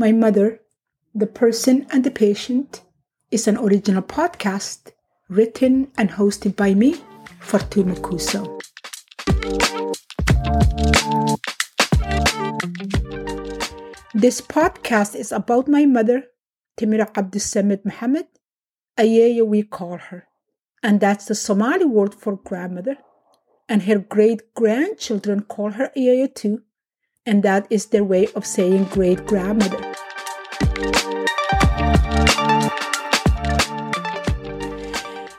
My Mother, The Person and the Patient is an original podcast written and hosted by me, Fartuma Kuso. This podcast is about my mother, Timiro Abdus Samad Mohamed, Ayaya we call her, and that's the Somali word for grandmother, and her great-grandchildren call her Ayaya too, and that is their way of saying great-grandmother.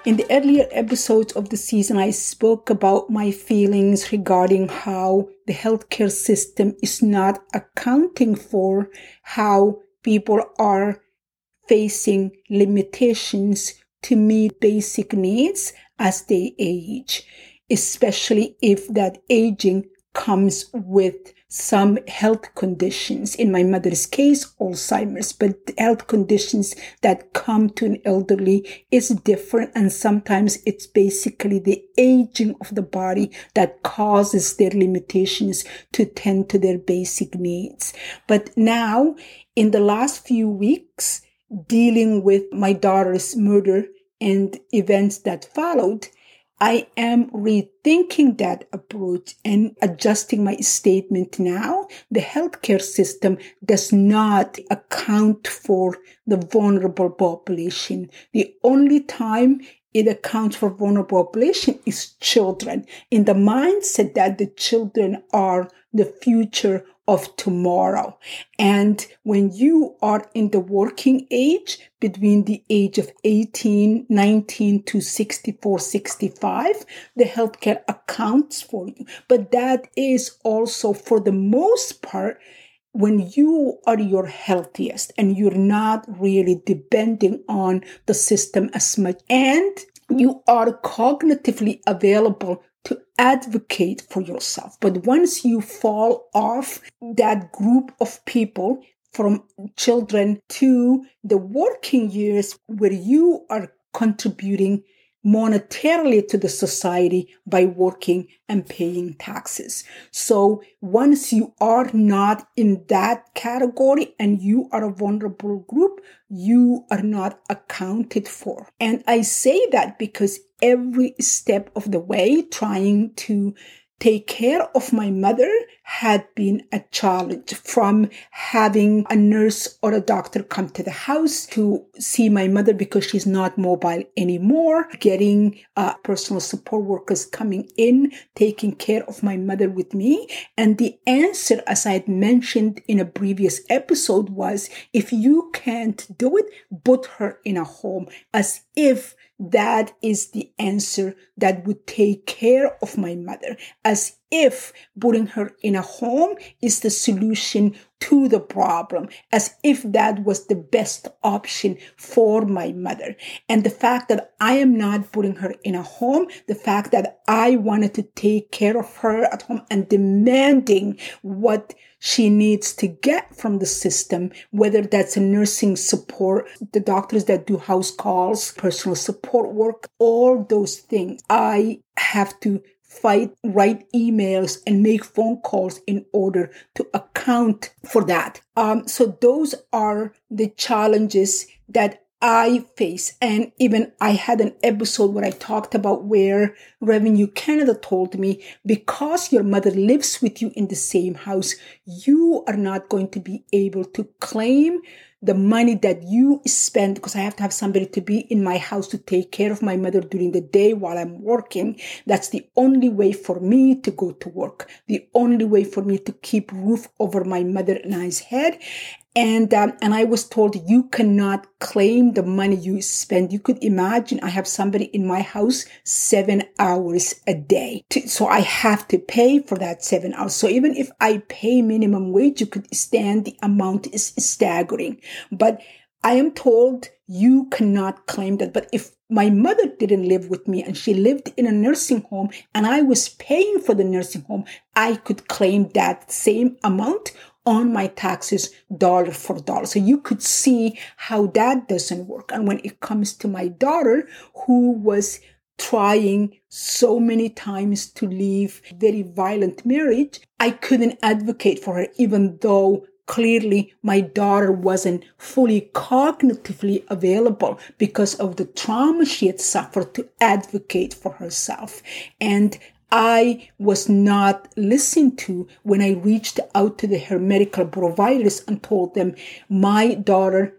In the earlier episodes of the season, I spoke about my feelings regarding how the healthcare system is not accounting for how people are facing limitations to meet basic needs as they age, especially if that aging comes with some health conditions. In my mother's case, Alzheimer's, but health conditions that come to an elderly is different, and sometimes it's basically the aging of the body that causes their limitations to tend to their basic needs. But now, in the last few weeks, dealing with my daughter's murder and events that followed, I am rethinking that approach and adjusting my statement now. The healthcare system does not account for the vulnerable population. The only time it accounts for vulnerable population is children, in the mindset that the children are the future of tomorrow. And when you are in the working age, between the age of 18, 19 to 64, 65, the healthcare accounts for you. But that is also, for the most part, when you are your healthiest and you're not really depending on the system as much, and you are cognitively available to advocate for yourself. But once you fall off that group of people, from children to the working years, where you are contributing monetarily to the society by working and paying taxes. So once you are not in that category and you are a vulnerable group, you are not accounted for. And I say that because every step of the way, trying to take care of my mother had been a challenge, from having a nurse or a doctor come to the house to see my mother because she's not mobile anymore, getting personal support workers coming in, taking care of my mother with me. And the answer, as I had mentioned in a previous episode, was if you can't do it, put her in a home, as if that is the answer that would take care of my mother, as if putting her in a home is the solution to the problem, as if that was the best option for my mother. And the fact that I am not putting her in a home, the fact that I wanted to take care of her at home and demanding what she needs to get from the system, whether that's a nursing support, the doctors that do house calls, personal support work, all those things. I have to fight, write emails, and make phone calls in order to account for that. So those are the challenges that I face. And even I had an episode where I talked about where Revenue Canada told me, because your mother lives with you in the same house, you are not going to be able to claim the money that you spend, because I have to have somebody to be in my house to take care of my mother during the day while I'm working. That's the only way for me to go to work, the only way for me to keep roof over my mother and I's head. And I was told you cannot claim the money you spend. You could imagine I have somebody in my house 7 hours a day. So I have to pay for that 7 hours. So even if I pay minimum wage, you could stand the amount is staggering. But I am told you cannot claim that. But if my mother didn't live with me and she lived in a nursing home and I was paying for the nursing home, I could claim that same amount on my taxes, dollar for dollar. So you could see how that doesn't work. And when it comes to my daughter, who was trying so many times to leave very violent marriage, I couldn't advocate for her, even though clearly my daughter wasn't fully cognitively available because of the trauma she had suffered to advocate for herself. And I was not listened to when I reached out to her medical providers and told them, my daughter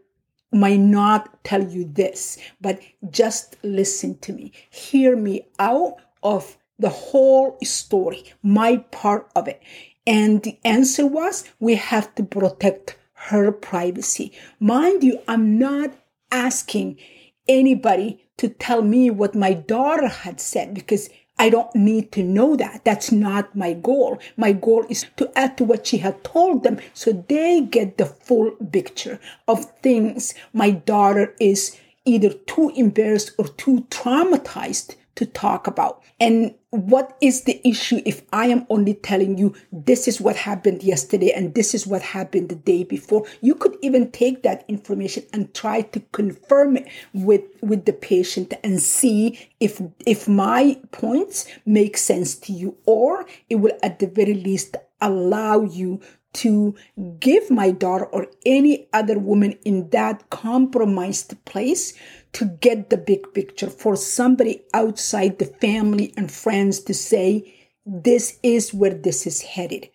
might not tell you this, but just listen to me. Hear me out of the whole story, my part of it. And the answer was, we have to protect her privacy. Mind you, I'm not asking anybody to tell me what my daughter had said because I don't need to know that. That's not my goal. My goal is to add to what she had told them so they get the full picture of things my daughter is either too embarrassed or too traumatized to talk about. And what is the issue if I am only telling you this is what happened yesterday and this is what happened the day before? You could even take that information and try to confirm it with the patient and see if my points make sense to you, or it will at the very least allow you to give my daughter or any other woman in that compromised place to get the big picture, for somebody outside the family and friends to say, this is where this is headed.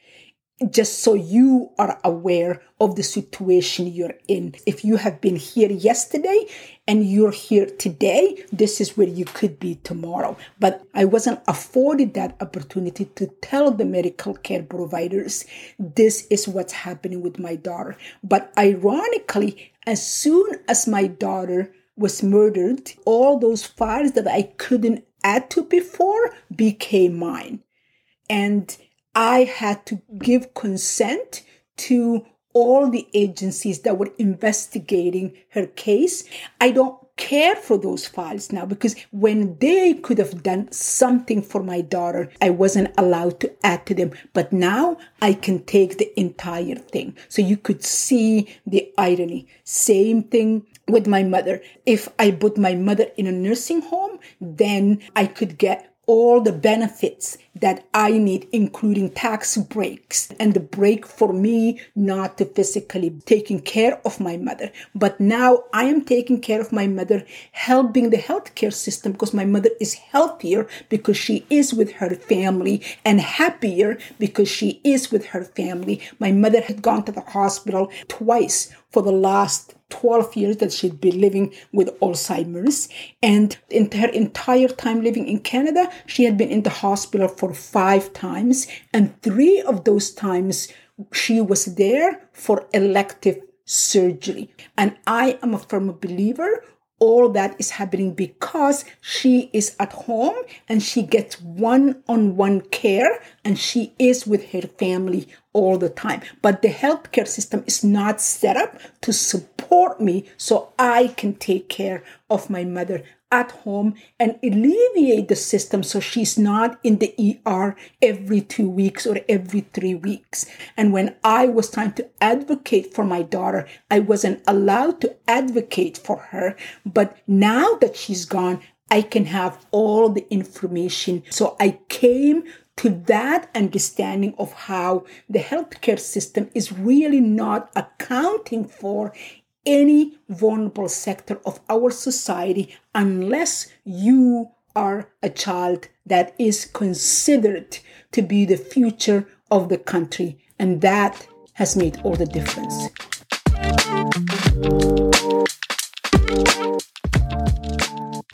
Just so you are aware of the situation you're in. If you have been here yesterday and you're here today, this is where you could be tomorrow. But I wasn't afforded that opportunity to tell the medical care providers, this is what's happening with my daughter. But ironically, as soon as my daughter was murdered, all those files that I couldn't add to before became mine. And I had to give consent to all the agencies that were investigating her case. I don't care for those files now because when they could have done something for my daughter, I wasn't allowed to add to them. But now I can take the entire thing. So you could see the irony. Same thing with my mother. If I put my mother in a nursing home, then I could get all the benefits that I need, including tax breaks and the break for me not to physically taking care of my mother. But now I am taking care of my mother, helping the healthcare system because my mother is healthier because she is with her family and happier because she is with her family. My mother had gone to the hospital twice for the last 12 years that she'd be living with Alzheimer's. And in her entire time living in Canada, she had been in the hospital for 5 times. And 3 of those times, she was there for elective surgery. And I am a firm believer all that is happening because she is at home and she gets one-on-one care and she is with her family all the time. But the healthcare system is not set up to support me so I can take care of my mother at home and alleviate the system so she's not in the ER every 2 weeks or every 3 weeks. And when I was trying to advocate for my daughter, I wasn't allowed to advocate for her. But now that she's gone, I can have all the information. So I came to that understanding of how the healthcare system is really not accounting for any vulnerable sector of our society unless you are a child that is considered to be the future of the country. And that has made all the difference.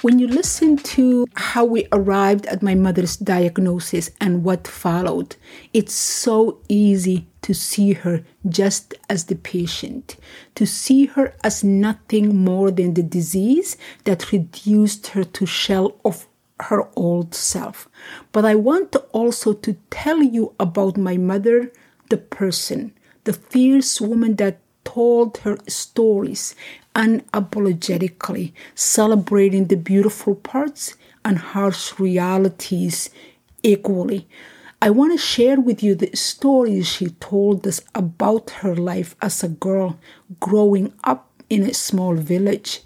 When you listen to how we arrived at my mother's diagnosis and what followed, it's so easy to see her just as the patient, to see her as nothing more than the disease that reduced her to shell of her old self. But I want also to tell you about my mother, the person, the fierce woman that told her stories unapologetically, celebrating the beautiful parts and harsh realities equally. I want to share with you the stories she told us about her life as a girl growing up in a small village,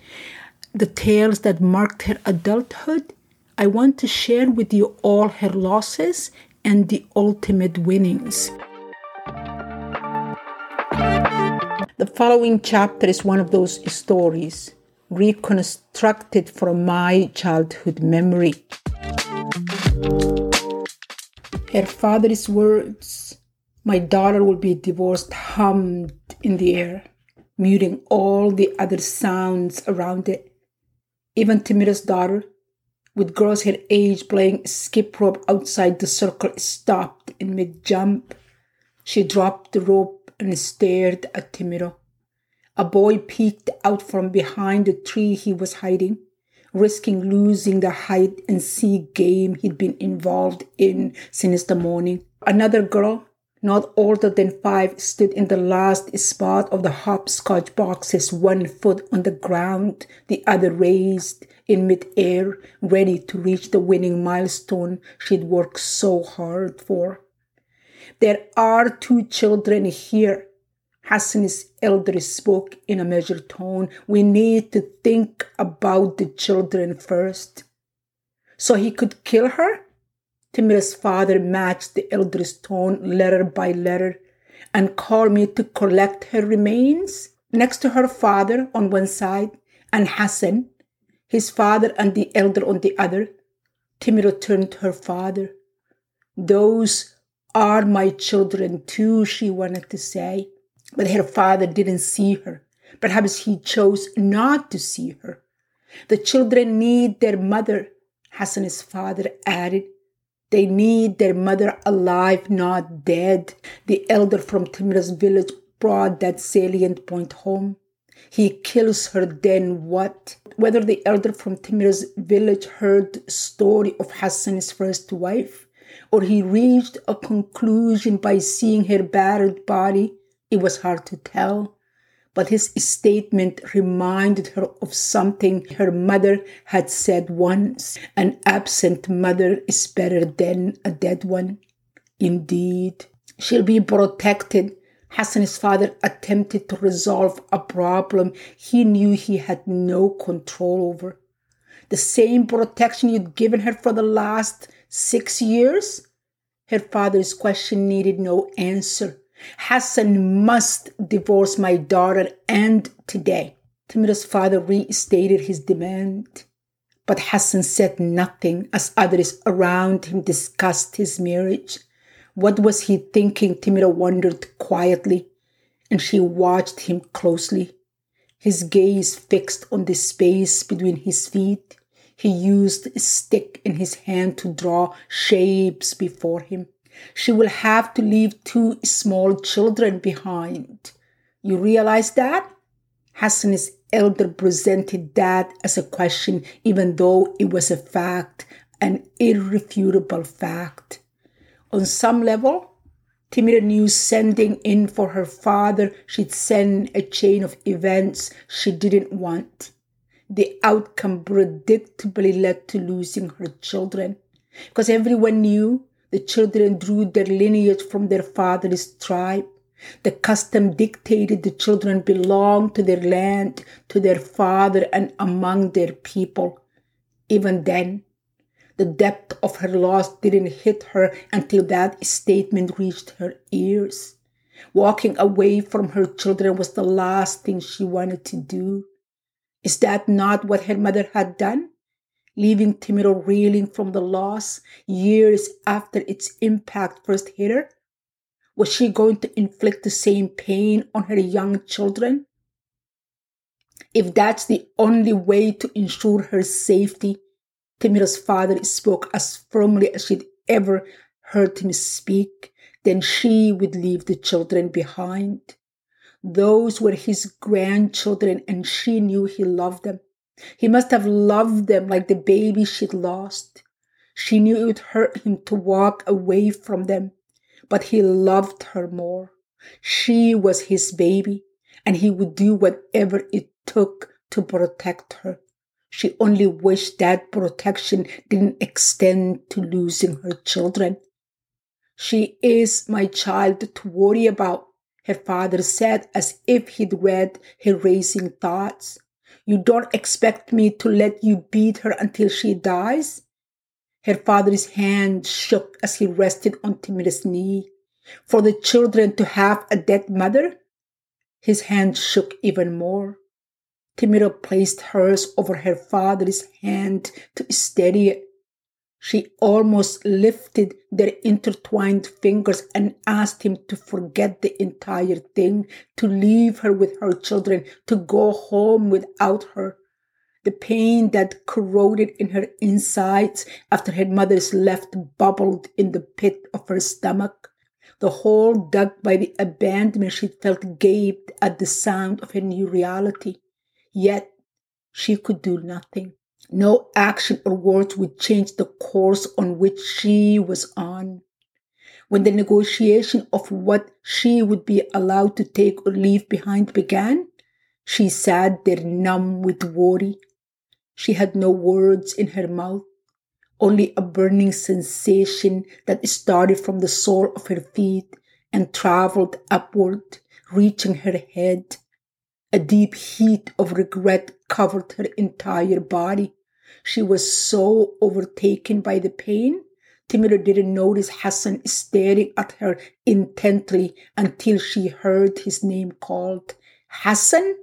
the tales that marked her adulthood. I want to share with you all her losses and the ultimate winnings. following chapter is one of those stories reconstructed from my childhood memory. Her father's words, "My daughter will be divorced," hummed in the air, muting all the other sounds around it. Even Timira's daughter, with girls her age playing skip rope outside the circle, stopped in mid-jump. She dropped the rope and stared at Timiro. A boy peeked out from behind the tree he was hiding, risking losing the hide-and-seek game he'd been involved in since the morning. Another girl, not older than 5, stood in the last spot of the hopscotch boxes, one foot on the ground, the other raised in mid-air, ready to reach the winning milestone she'd worked so hard for. "There are 2 children here," Hassan's elder spoke in a measured tone. "We need to think about the children first." "So he could kill her?" Timira's father matched the elder's tone letter by letter, "and called me to collect her remains?" Next to her father on one side and Hassan, his father and the elder on the other, Timiro turned to her father. "Those are my children too," she wanted to say. But her father didn't see her. Perhaps he chose not to see her. "The children need their mother," Hassan's father added. "They need their mother alive, not dead." The elder from Timira's village brought that salient point home. "He kills her, then what?" Whether the elder from Timira's village heard the story of Hassan's first wife, or he reached a conclusion by seeing her battered body, it was hard to tell, but his statement reminded her of something her mother had said once. "An absent mother is better than a dead one." "Indeed, she'll be protected," Hassan's father attempted to resolve a problem he knew he had no control over. "The same protection you'd given her for the last 6 years?" Her father's question needed no answer. "Hassan must divorce my daughter, and today." Timira's father restated his demand, but Hassan said nothing as others around him discussed his marriage. What was he thinking, Timiro wondered quietly, and she watched him closely, his gaze fixed on the space between his feet. He used a stick in his hand to draw shapes before him. "She will have to leave 2 small children behind. You realize that?" Hassan's elder presented that as a question, even though it was a fact, an irrefutable fact. On some level, Timira knew sending in for her father, she'd send a chain of events she didn't want. The outcome predictably led to losing her children, because everyone knew the children drew their lineage from their father's tribe. The custom dictated the children belonged to their land, to their father, and among their people. Even then, the depth of her loss didn't hit her until that statement reached her ears. Walking away from her children was the last thing she wanted to do. Is that not what her mother had done? Leaving Timiro reeling from the loss years after its impact first hit her? Was she going to inflict the same pain on her young children? If that's the only way to ensure her safety, Timiro's father spoke as firmly as she'd ever heard him speak, then she would leave the children behind. Those were his grandchildren, and she knew he loved them. He must have loved them like the baby she'd lost. She knew it would hurt him to walk away from them, but he loved her more. She was his baby, and he would do whatever it took to protect her. She only wished that protection didn't extend to losing her children. "She is my child to worry about," her father said, as if he'd read her racing thoughts. "You don't expect me to let you beat her until she dies?" Her father's hand shook as he rested on Timira's knee. "For the children to have a dead mother?" His hand shook even more. Timiro placed hers over her father's hand to steady it. She almost lifted their intertwined fingers and asked him to forget the entire thing, to leave her with her children, to go home without her. The pain that corroded in her insides after her mother's left bubbled in the pit of her stomach. The hole dug by the abandonment she felt gaped at the sound of her new reality. Yet she could do nothing. No action or words would change the course on which she was on. When the negotiation of what she would be allowed to take or leave behind began, she sat there numb with worry. She had no words in her mouth, only a burning sensation that started from the sole of her feet and traveled upward, reaching her head. A deep heat of regret covered her entire body. She was so overtaken by the pain, Timiro didn't notice Hassan staring at her intently until she heard his name called. Hassan?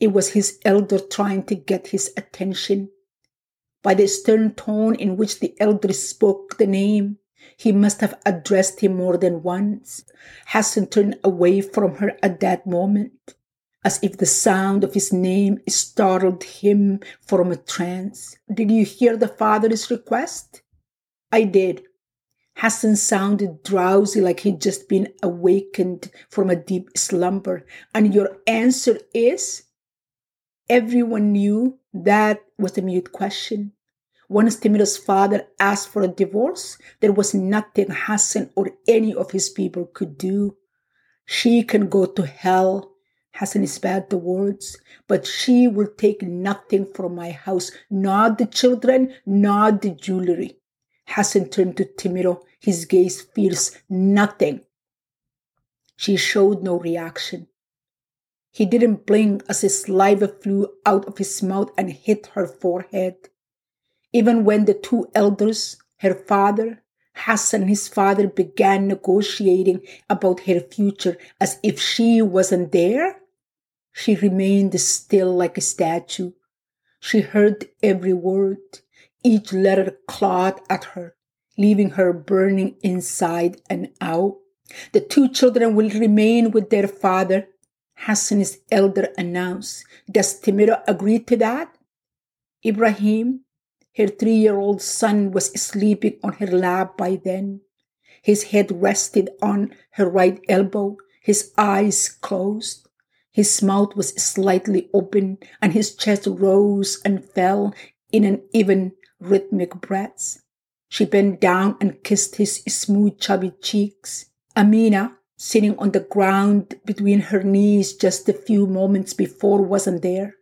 It was his elder trying to get his attention. By the stern tone in which the elder spoke the name, he must have addressed him more than once. Hassan turned away from her at that moment, as if the sound of his name startled him from a trance. Did you hear the father's request? I did. Hassan sounded drowsy, like he'd just been awakened from a deep slumber. And your answer is? Everyone knew that was the mute question. Once Timiro's father asked for a divorce, there was nothing Hassan or any of his people could do. She can go to hell. Hassan spat the words, but she will take nothing from my house, not the children, not the jewelry. Hassan turned to Timiro, his gaze fierce. Nothing. She showed no reaction. He didn't blink as his saliva flew out of his mouth and hit her forehead. Even when the two elders, her father, Hassan and his father, began negotiating about her future as if she wasn't there, she remained still like a statue. She heard every word, each letter clawed at her, leaving her burning inside and out. The two children will remain with their father, Hassan's elder announced. Does Timiro agree to that? Ibrahim, her 3-year-old son, was sleeping on her lap by then. His head rested on her right elbow, his eyes closed. His mouth was slightly open, and his chest rose and fell in an even, rhythmic breaths. She bent down and kissed his smooth, chubby cheeks. Amina, sitting on the ground between her knees just a few moments before, wasn't there.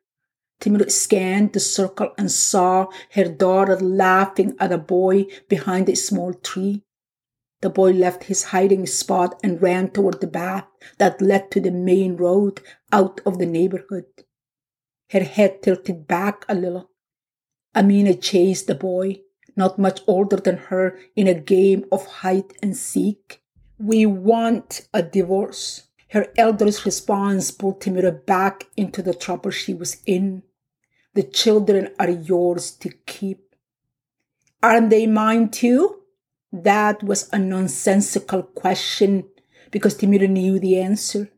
Timiro scanned the circle and saw her daughter laughing at a boy behind a small tree. The boy left his hiding spot and ran toward the path that led to the main road out of the neighborhood. Her head tilted back a little. Amina chased the boy, not much older than her, in a game of hide and seek. We want a divorce. Her elder's response pulled Timiro back into the trouble she was in. The children are yours to keep. Aren't they mine too? That was a nonsensical question because Timiro knew the answer.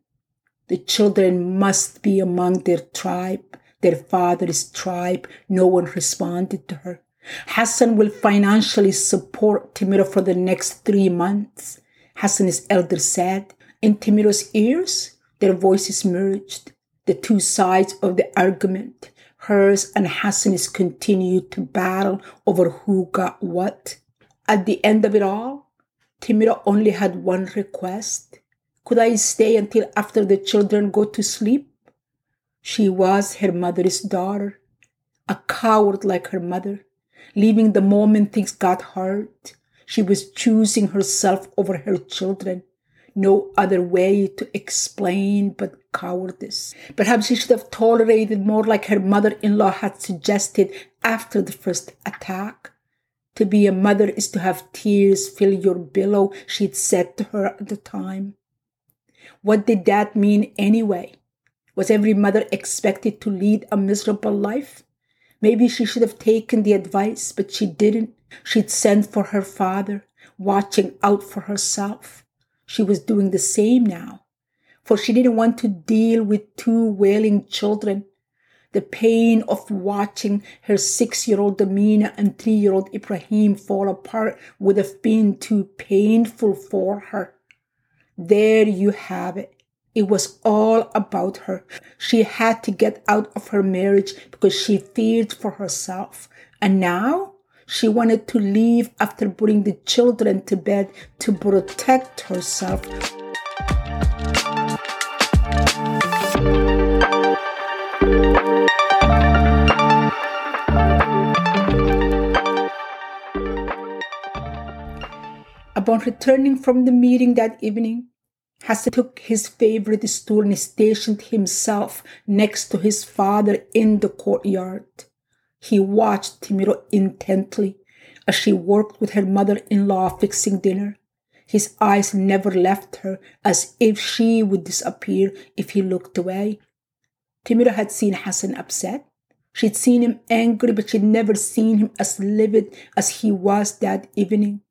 The children must be among their tribe. Their father's tribe. No one responded to her. Hassan will financially support Timiro for the next 3 months, Hassan's elder said. In Timiro's ears, their voices merged, the two sides of the argument. Hers and Hassan's continued to battle over who got what. At the end of it all, Timiro only had one request. Could I stay until after the children go to sleep? She was her mother's daughter, a coward like her mother, leaving the moment things got hard. She was choosing herself over her children. No other way to explain but cowardice. Perhaps she should have tolerated more, like her mother-in-law had suggested after the first attack. To be a mother is to have tears fill your pillow, she'd said to her at the time. What did that mean anyway? Was every mother expected to lead a miserable life? Maybe she should have taken the advice, but she didn't. She'd sent for her father, watching out for herself. She was doing the same now, for she didn't want to deal with two wailing children. The pain of watching her 6-year-old Amina and 3-year-old Ibrahim fall apart would have been too painful for her. There you have it. It was all about her. She had to get out of her marriage because she feared for herself. And now she wanted to leave after putting the children to bed to protect herself. Upon returning from the meeting that evening, Hassan took his favorite stool and stationed himself next to his father in the courtyard. He watched Timiro intently as she worked with her mother-in-law fixing dinner. His eyes never left her, as if she would disappear if he looked away. Timiro had seen Hassan upset. She'd seen him angry, but she'd never seen him as livid as he was that evening.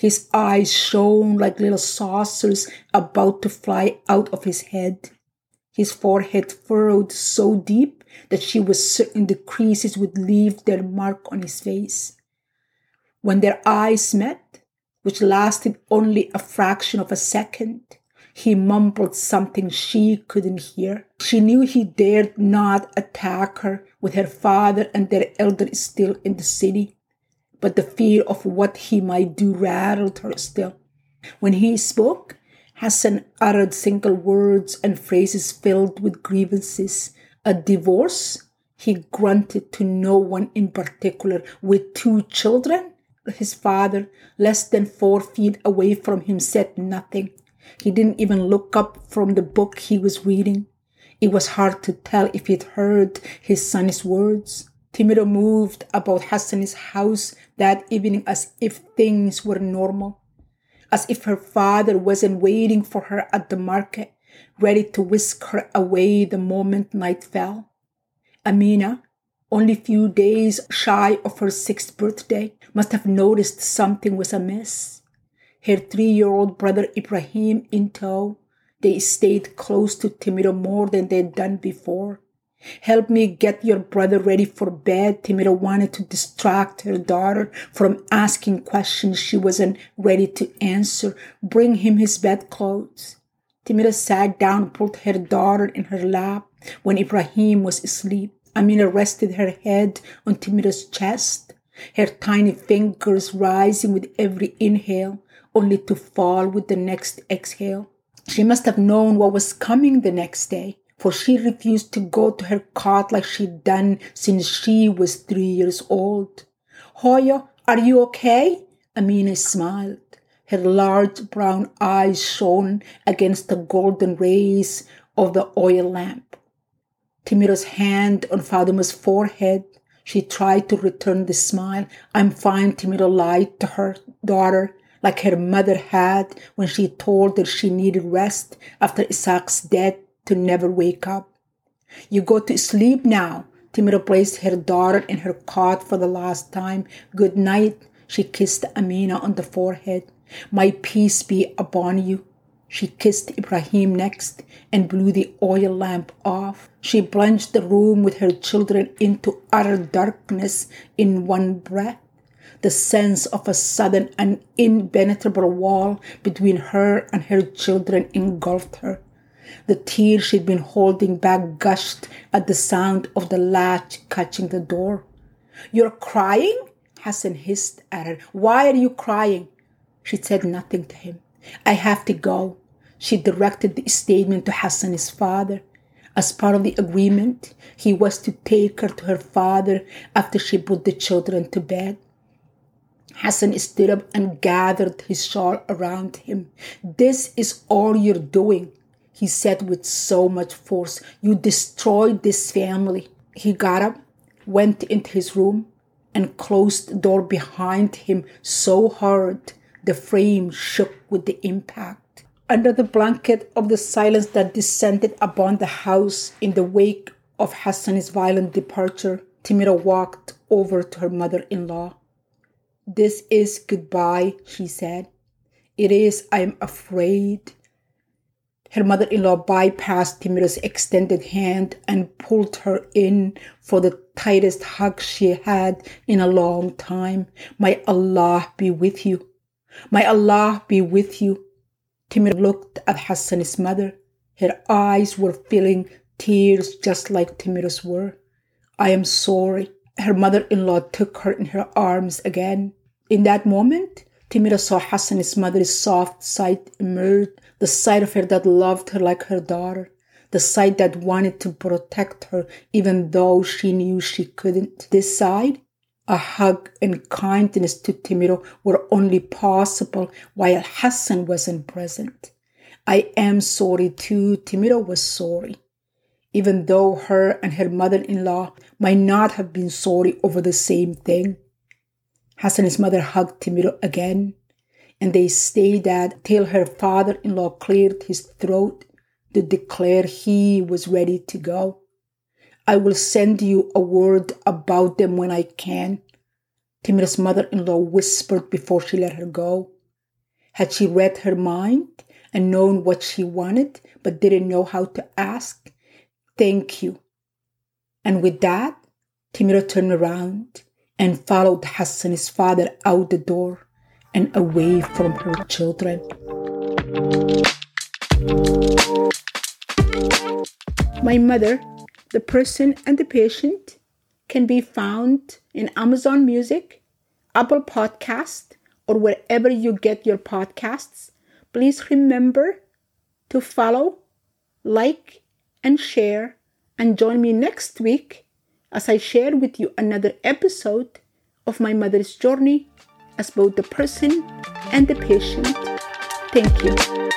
His eyes shone like little saucers about to fly out of his head. His forehead furrowed so deep that she was certain the creases would leave their mark on his face. When their eyes met, which lasted only a fraction of a second, he mumbled something she couldn't hear. She knew he dared not attack her with her father and their elder still in the city. But the fear of what he might do rattled her still. When he spoke, Hassan uttered single words and phrases filled with grievances. A divorce? He grunted to no one in particular. With 2 children? His father, less than 4 feet away from him, said nothing. He didn't even look up from the book he was reading. It was hard to tell if he'd heard his son's words. Timiro moved about Hassan's house that evening as if things were normal, as if her father wasn't waiting for her at the market, ready to whisk her away the moment night fell. Amina, only a few days shy of her 6th birthday, must have noticed something was amiss. Her 3-year-old brother Ibrahim in tow, they stayed close to Timiro more than they'd done before. "Help me get your brother ready for bed," Timiro wanted to distract her daughter from asking questions she wasn't ready to answer. "Bring him his bedclothes." Timiro sat down and pulled her daughter in her lap when Ibrahim was asleep. Amina rested her head on Timiro's chest, her tiny fingers rising with every inhale, only to fall with the next exhale. She must have known what was coming the next day, for she refused to go to her cot like she'd done since she was 3 years old. "Hoyo, are you okay?" Amina smiled. Her large brown eyes shone against the golden rays of the oil lamp. Timiro's hand on Fatima's forehead, she tried to return the smile. "I'm fine," Timiro lied to her daughter, like her mother had when she told her she needed rest after Isaac's death, to never wake up. "You go to sleep now." Timiro placed her daughter in her cot for the last time. "Good night." She kissed Amina on the forehead. "My peace be upon you." She kissed Ibrahim next and blew the oil lamp off. She plunged the room with her children into utter darkness in one breath. The sense of a sudden and impenetrable wall between her and her children engulfed her. The tears she'd been holding back gushed at the sound of the latch catching the door. "You're crying?" Hassan hissed at her. "Why are you crying?" She said nothing to him. "I have to go," she directed the statement to Hassan's father. As part of the agreement, he was to take her to her father after she put the children to bed. Hassan stood up and gathered his shawl around him. "This is all you're doing," he said with so much force. "You destroyed this family." He got up, went into his room, and closed the door behind him so hard the frame shook with the impact. under the blanket of the silence that descended upon the house in the wake of Hassan's violent departure, Timiro walked over to her mother-in-law. "This is goodbye," she said. "It is, I am afraid." Her mother-in-law bypassed Timiro's extended hand and pulled her in for the tightest hug she had in a long time. "May Allah be with you. May Allah be with you." Timiro looked at Hassan's mother. Her eyes were filling tears just like Timiro's were. "I am sorry." Her mother-in-law took her in her arms again. In that moment, Timiro saw Hassan's mother's soft side emerge, the side of her that loved her like her daughter, the side that wanted to protect her even though she knew she couldn't. This side, a hug and kindness to Timiro, were only possible while Hassan wasn't present. "I am sorry too." Timiro was sorry, even though her and her mother-in-law might not have been sorry over the same thing. Hassan's mother hugged Timiro again, and they stayed at till her father-in-law cleared his throat to declare he was ready to go. "I will send you a word about them when I can," Timiro's mother-in-law whispered before she let her go. Had she read her mind and known what she wanted but didn't know how to ask? "Thank you." And with that, Timiro turned around and followed Hassan's father out the door and away from her children. My Mother, the Person and the Patient can be found in Amazon Music, Apple Podcasts, or wherever you get your podcasts. Please remember to follow, like, and share, and join me next week as I share with you another episode of my mother's journey as both the person and the patient. Thank you.